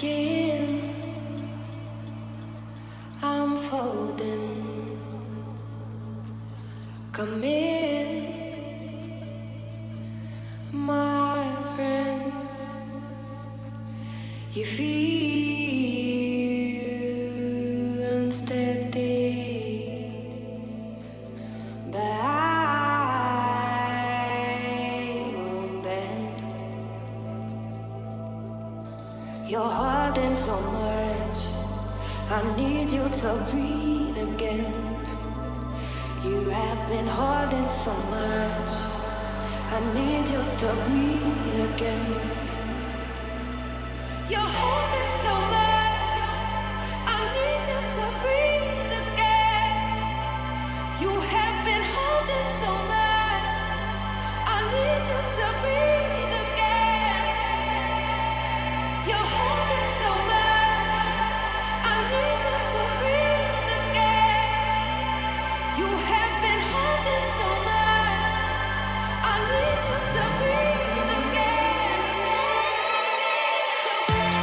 skin I'm folding. Come in, my friend. You feel unsteady, but I won't bend. You're holding so much, I need you to breathe again. You have been holding so much, I need you to breathe again. You're holding so much, I need you to breathe again. You have been holding so much, I need you to breathe again. You're holding so much, I need you to breathe again. You have been holding so much, I need you to breathe again. We'll be right back.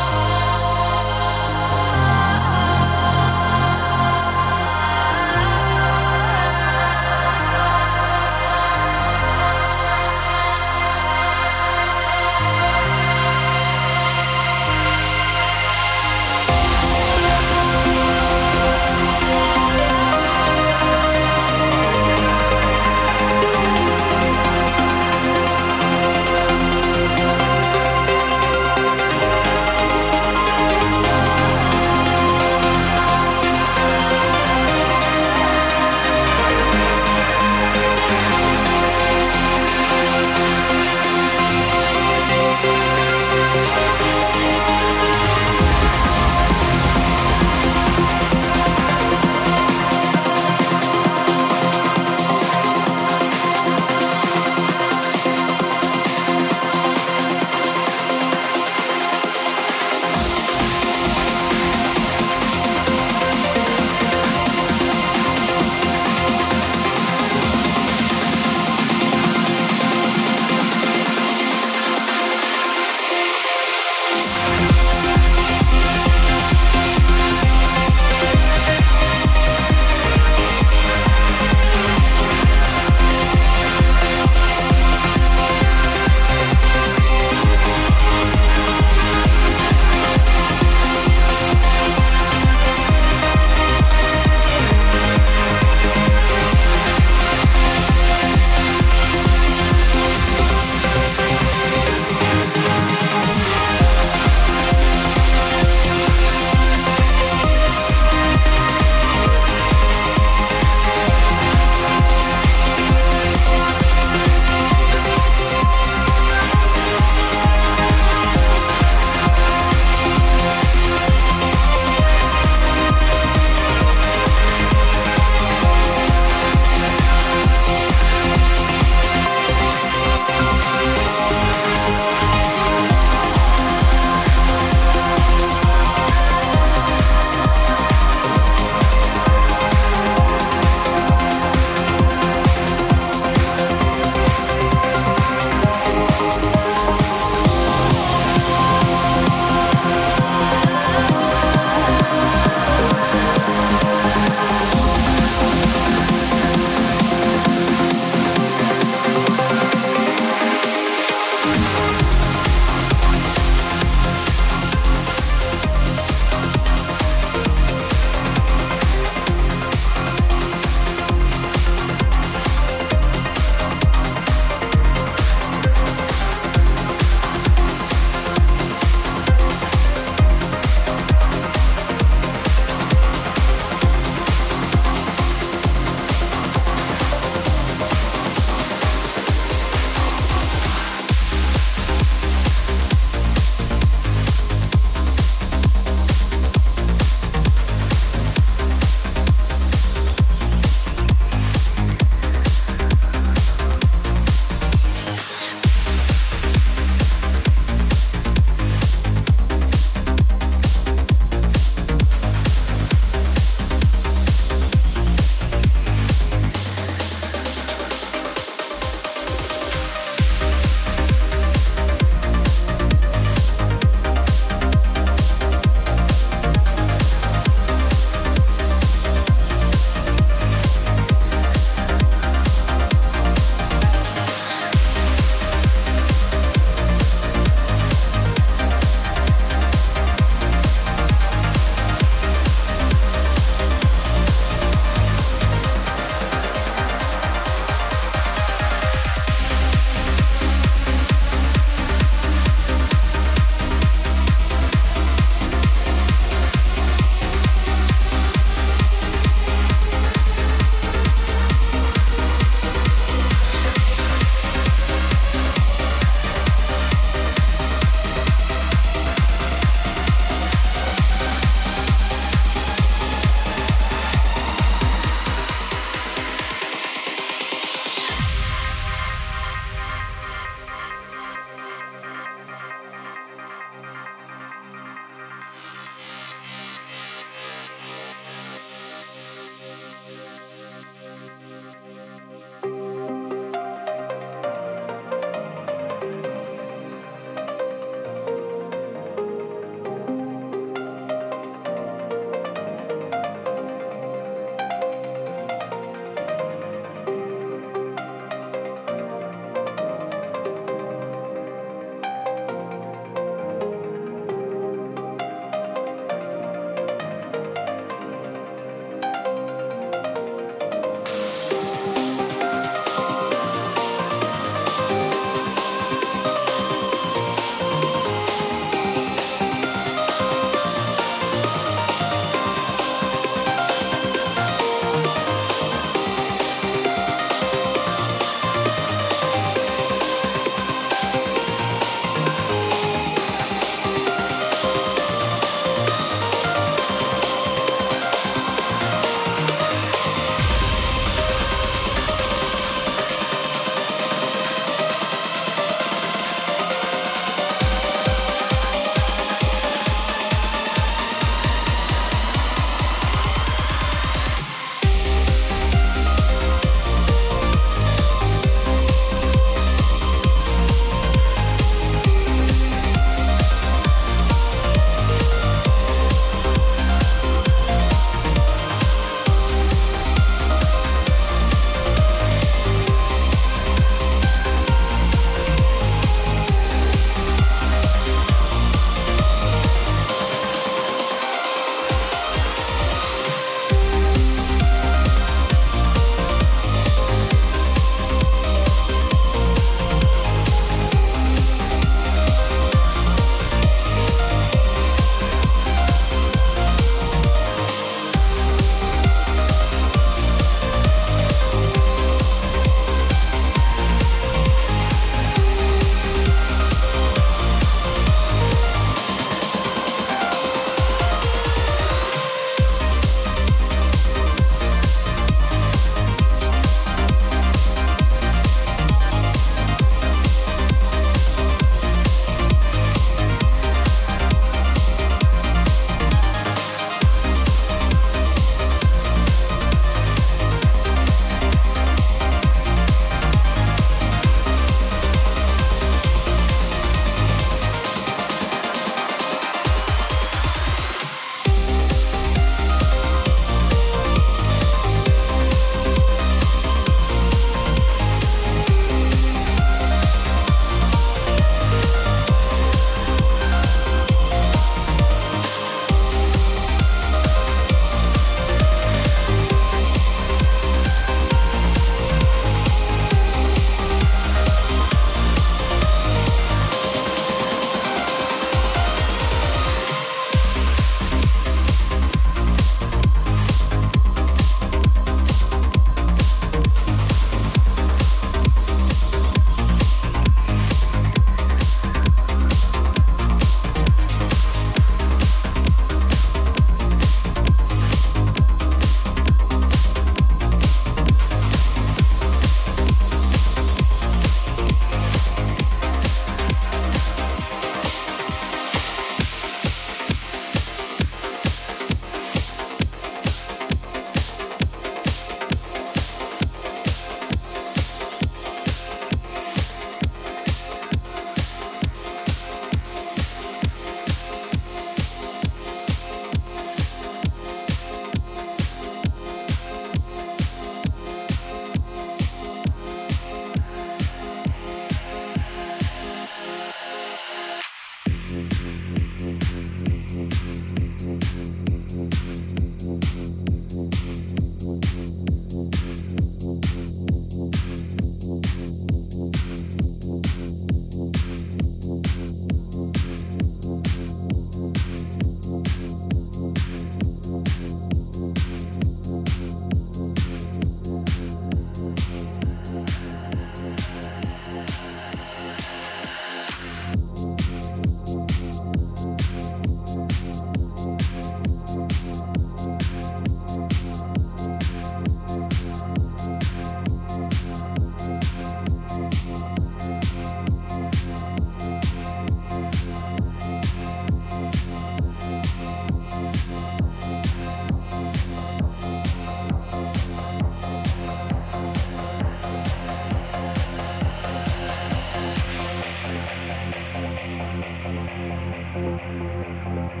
It's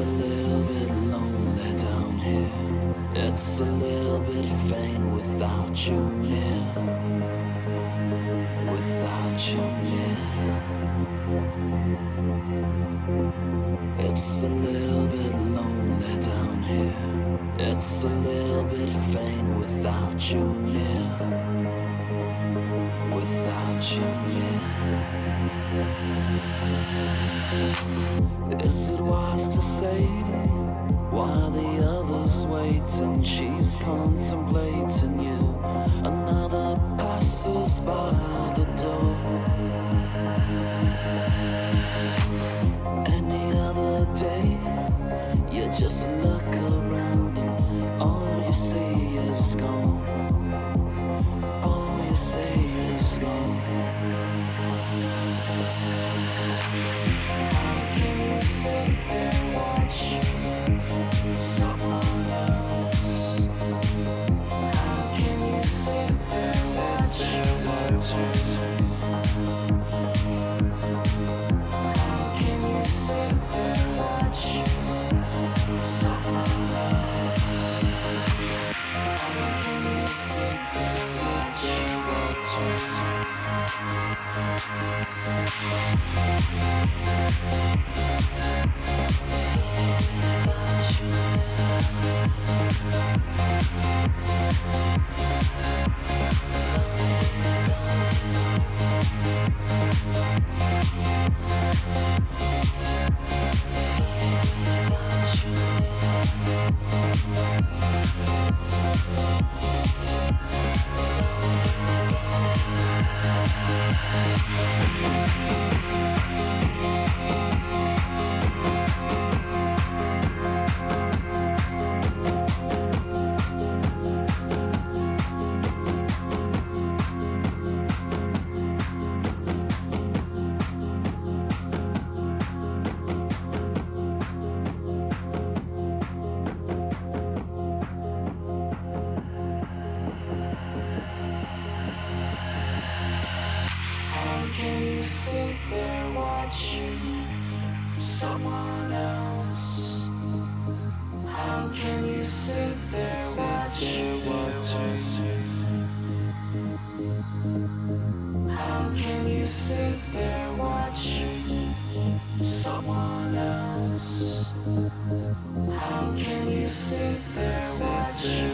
a little bit lonely down here. It's a little bit faint without you near. Without you near. It's a little bit lonely down here. It's a little bit faint without you near. Without you near. Is it wise to say while the others waiting? She's contemplating you. Another passes by the door. Any other day, you just look around and all you see is gone. All you see is gone. Sit there and watch someone else. How can you sit there and watch How can you sit there and watch someone else? How can you sit there and watch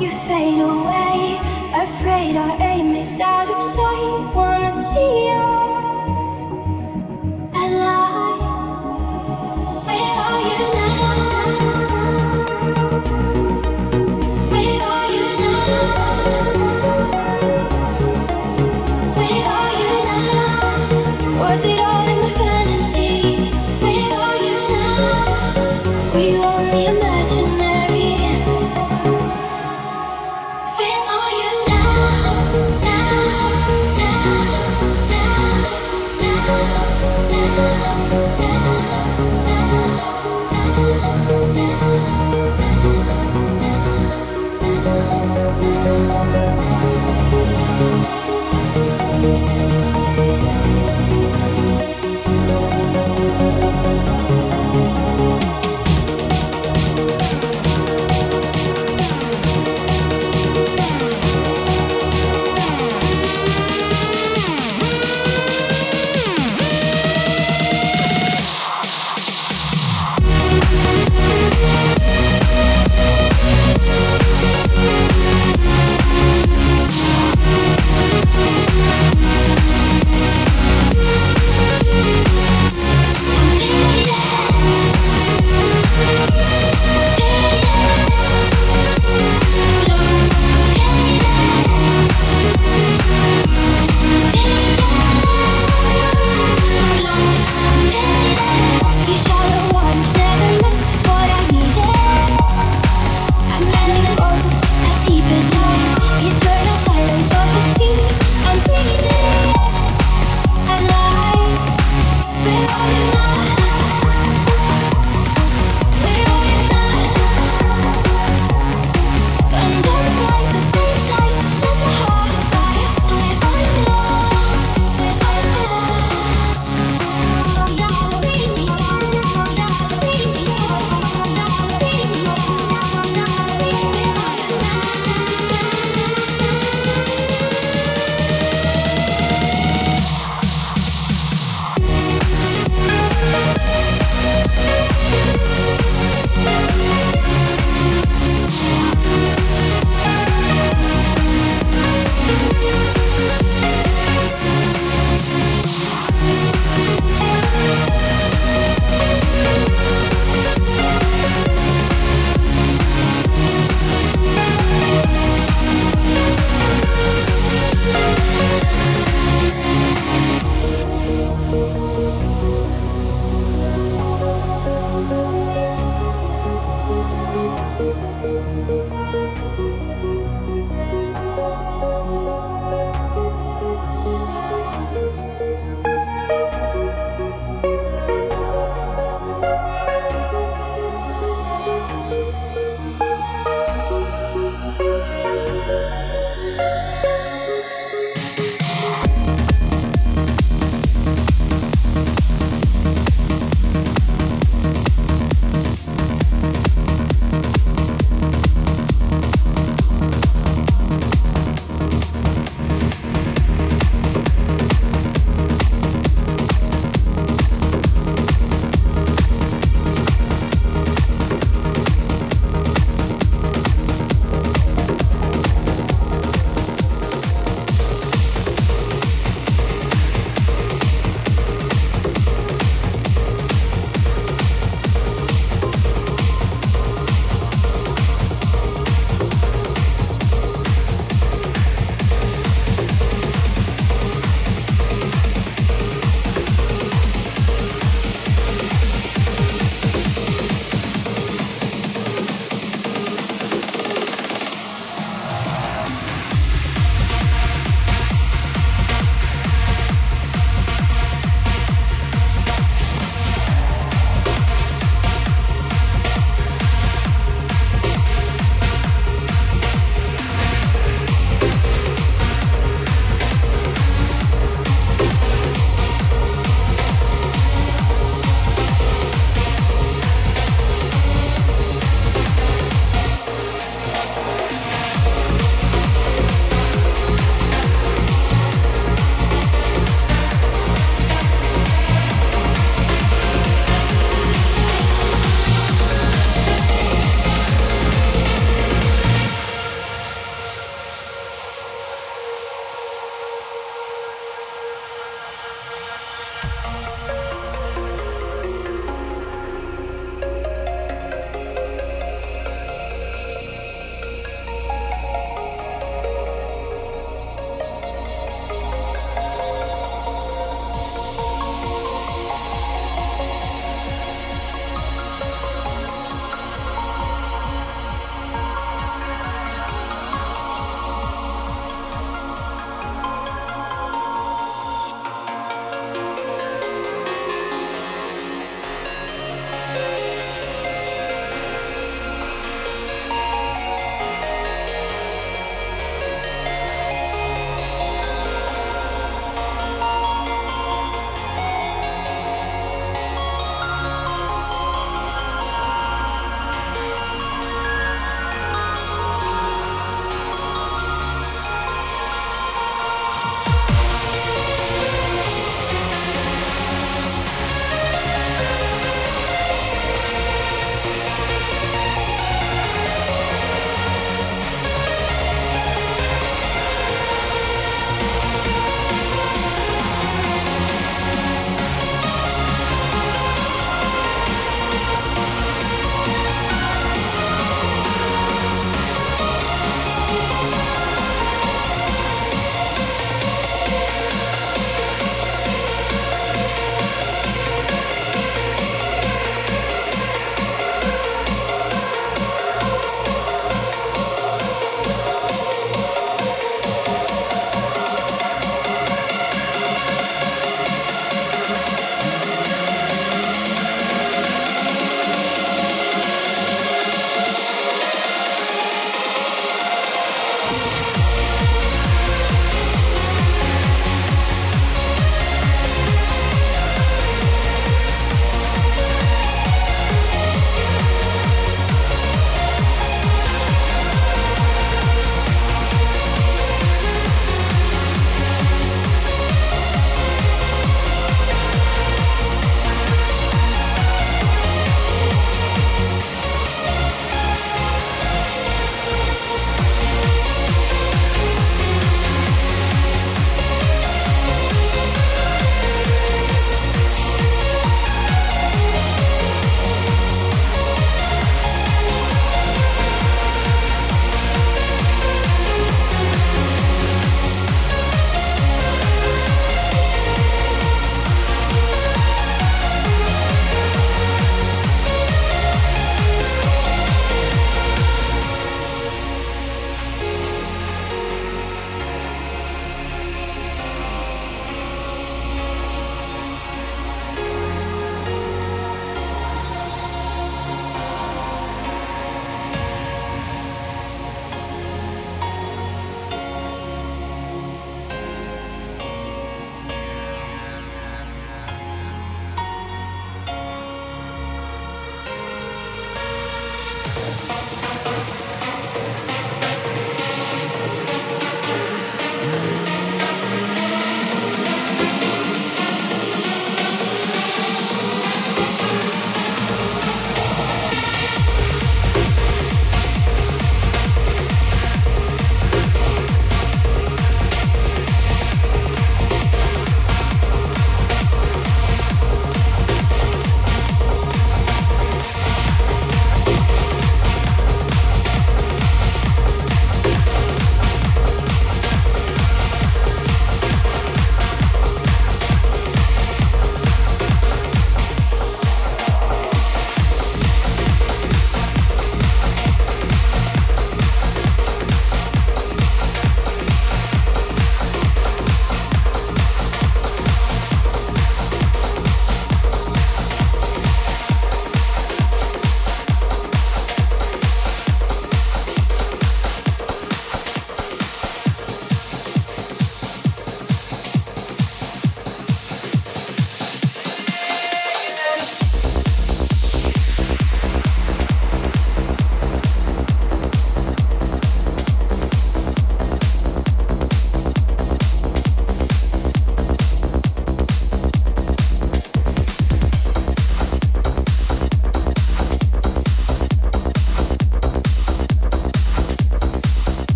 you fade away. Afraid our aim is out of sight. Wanna see us alive. Where are you now? Where are you now? Where are you now? Was it all in my fantasy? Where are you now? Were you only imaginary? Where are you now?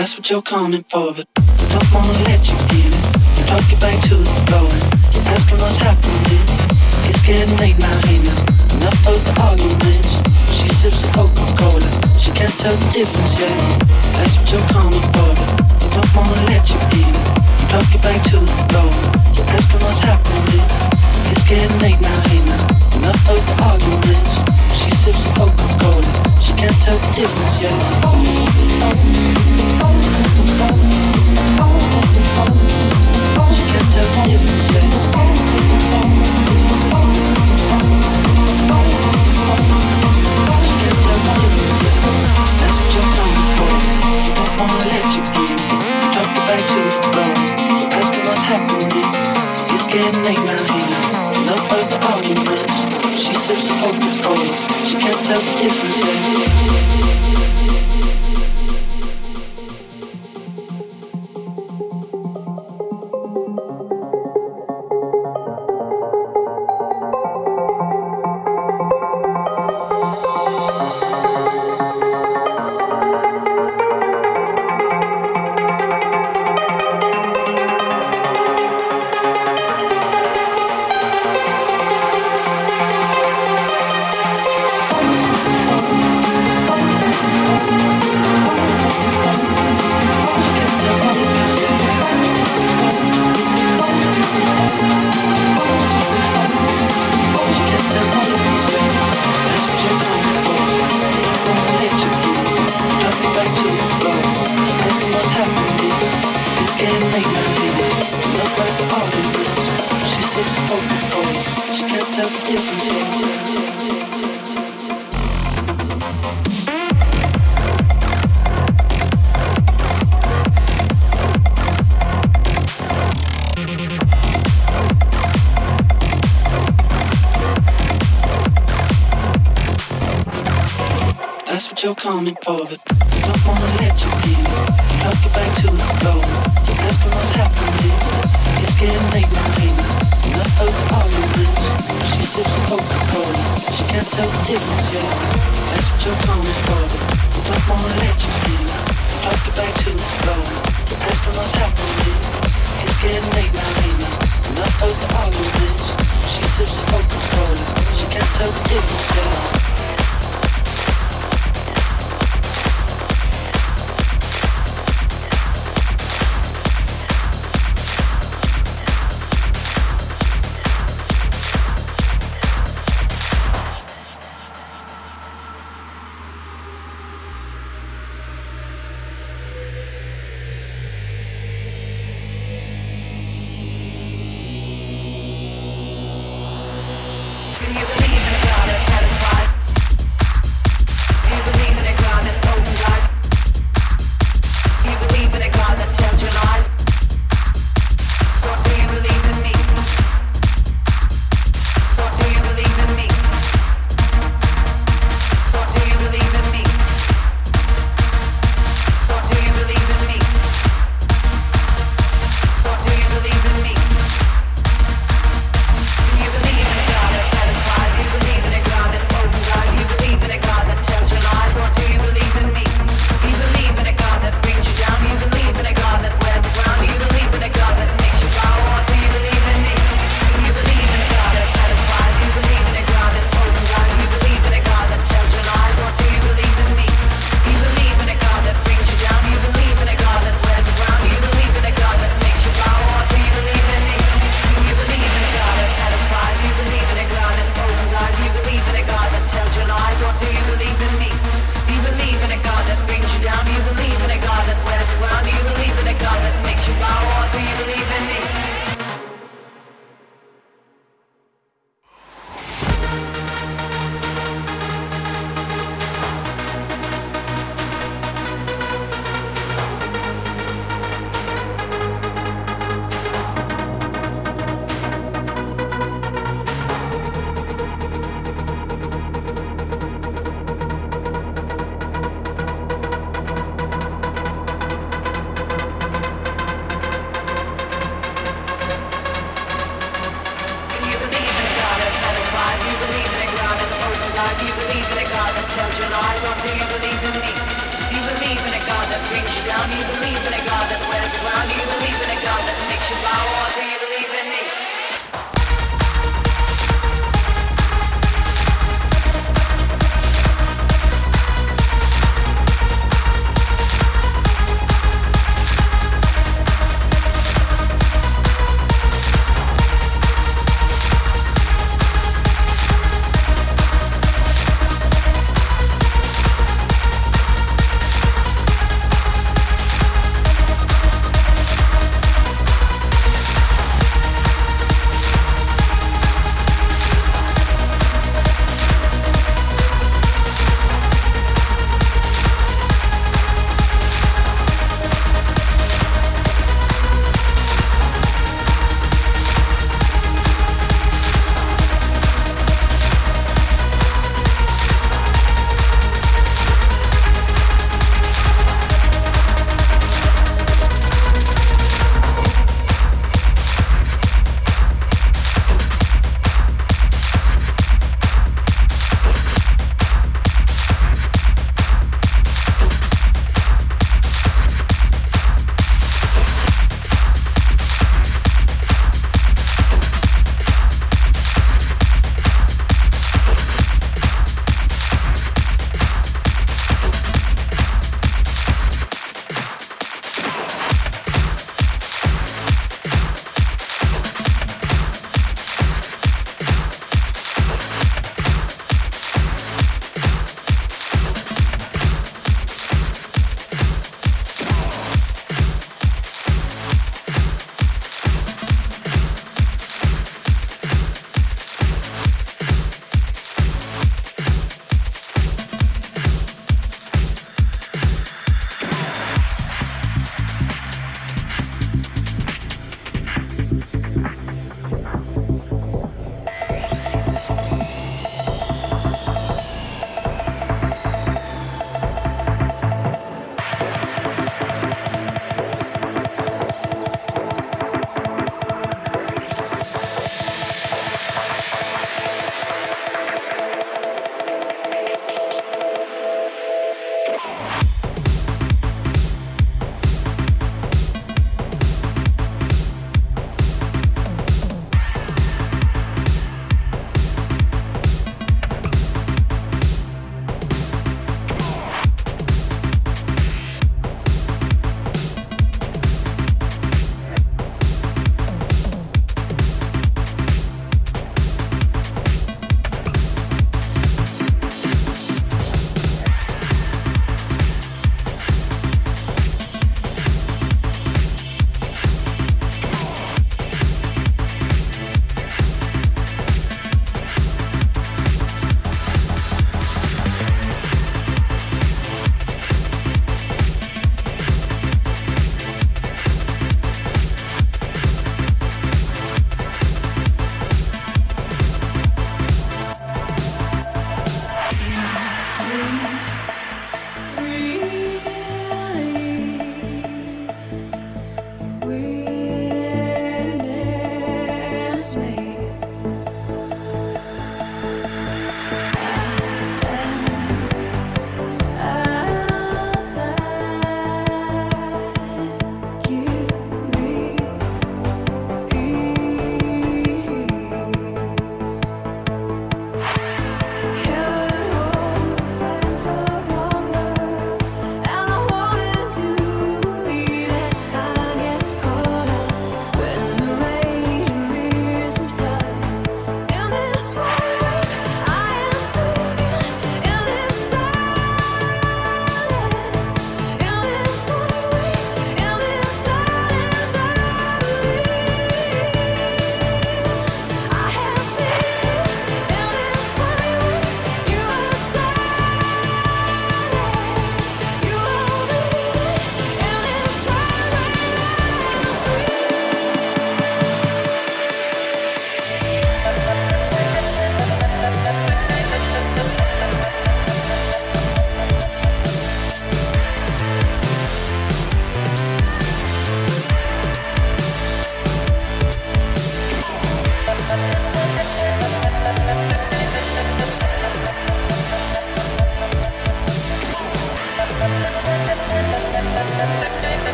that's what you're coming for. But I don't wanna let you in. You talk your back to the floor. You're asking what's happening. It's getting late now, hey now. Enough of the arguments. She sips the Coca-Cola. She can't tell the difference yet. That's what you're coming for. But I don't wanna let you in. You talk your back to the floor. You're asking what's happening. It's getting late now, hey now. Enough of the arguments. She sips the Coca-Cola. She can't tell the difference yet. She can't tell the difference yet. She can't tell the difference yet. That's what you're coming for. You don't wanna let you in. You drop your back to the floor. You're asking what's happening. It's getting late now, hey. Enough of the arguments. She sips the Coca-Cola. She can't tell the difference yet. Do you believe in a God that brings you down?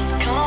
It's gone.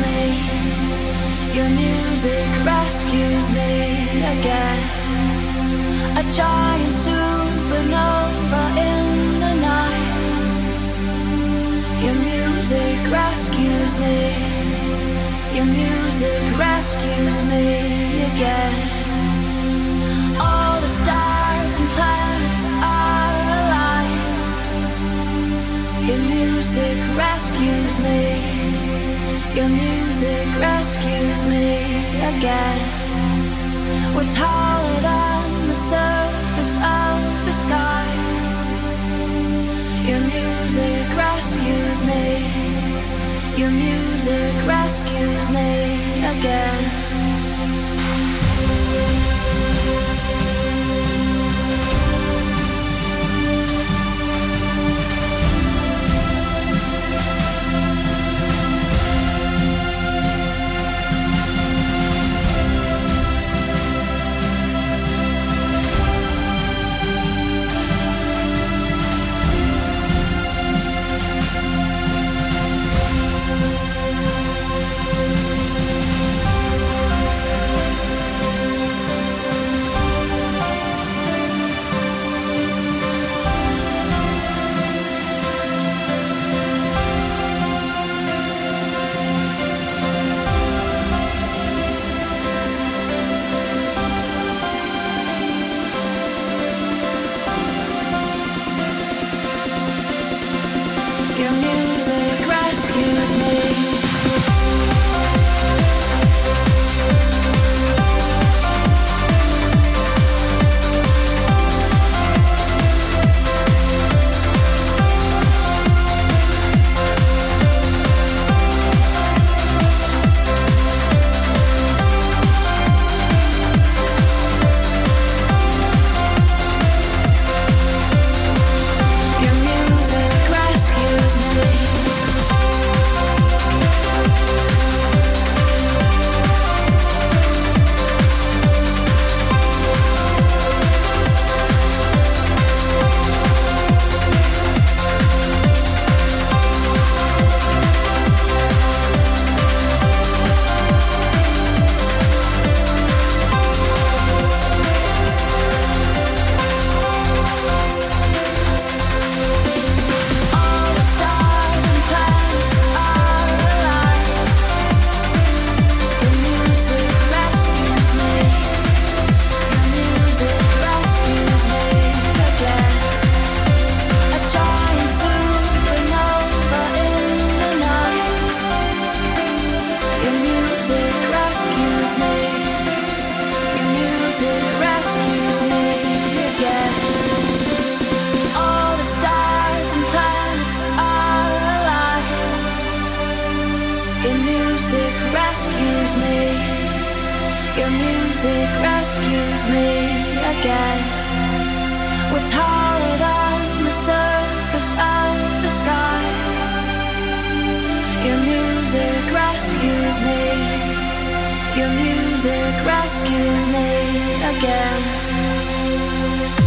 me. Your music rescues me again. A giant supernova in the night. Your music rescues me. Your music rescues me again. All the stars and planets are aligned. Your music rescues me. Your music rescues me again. We're taller than the surface of the sky. Your music rescues me. Your music rescues me again. Your music rescues me again.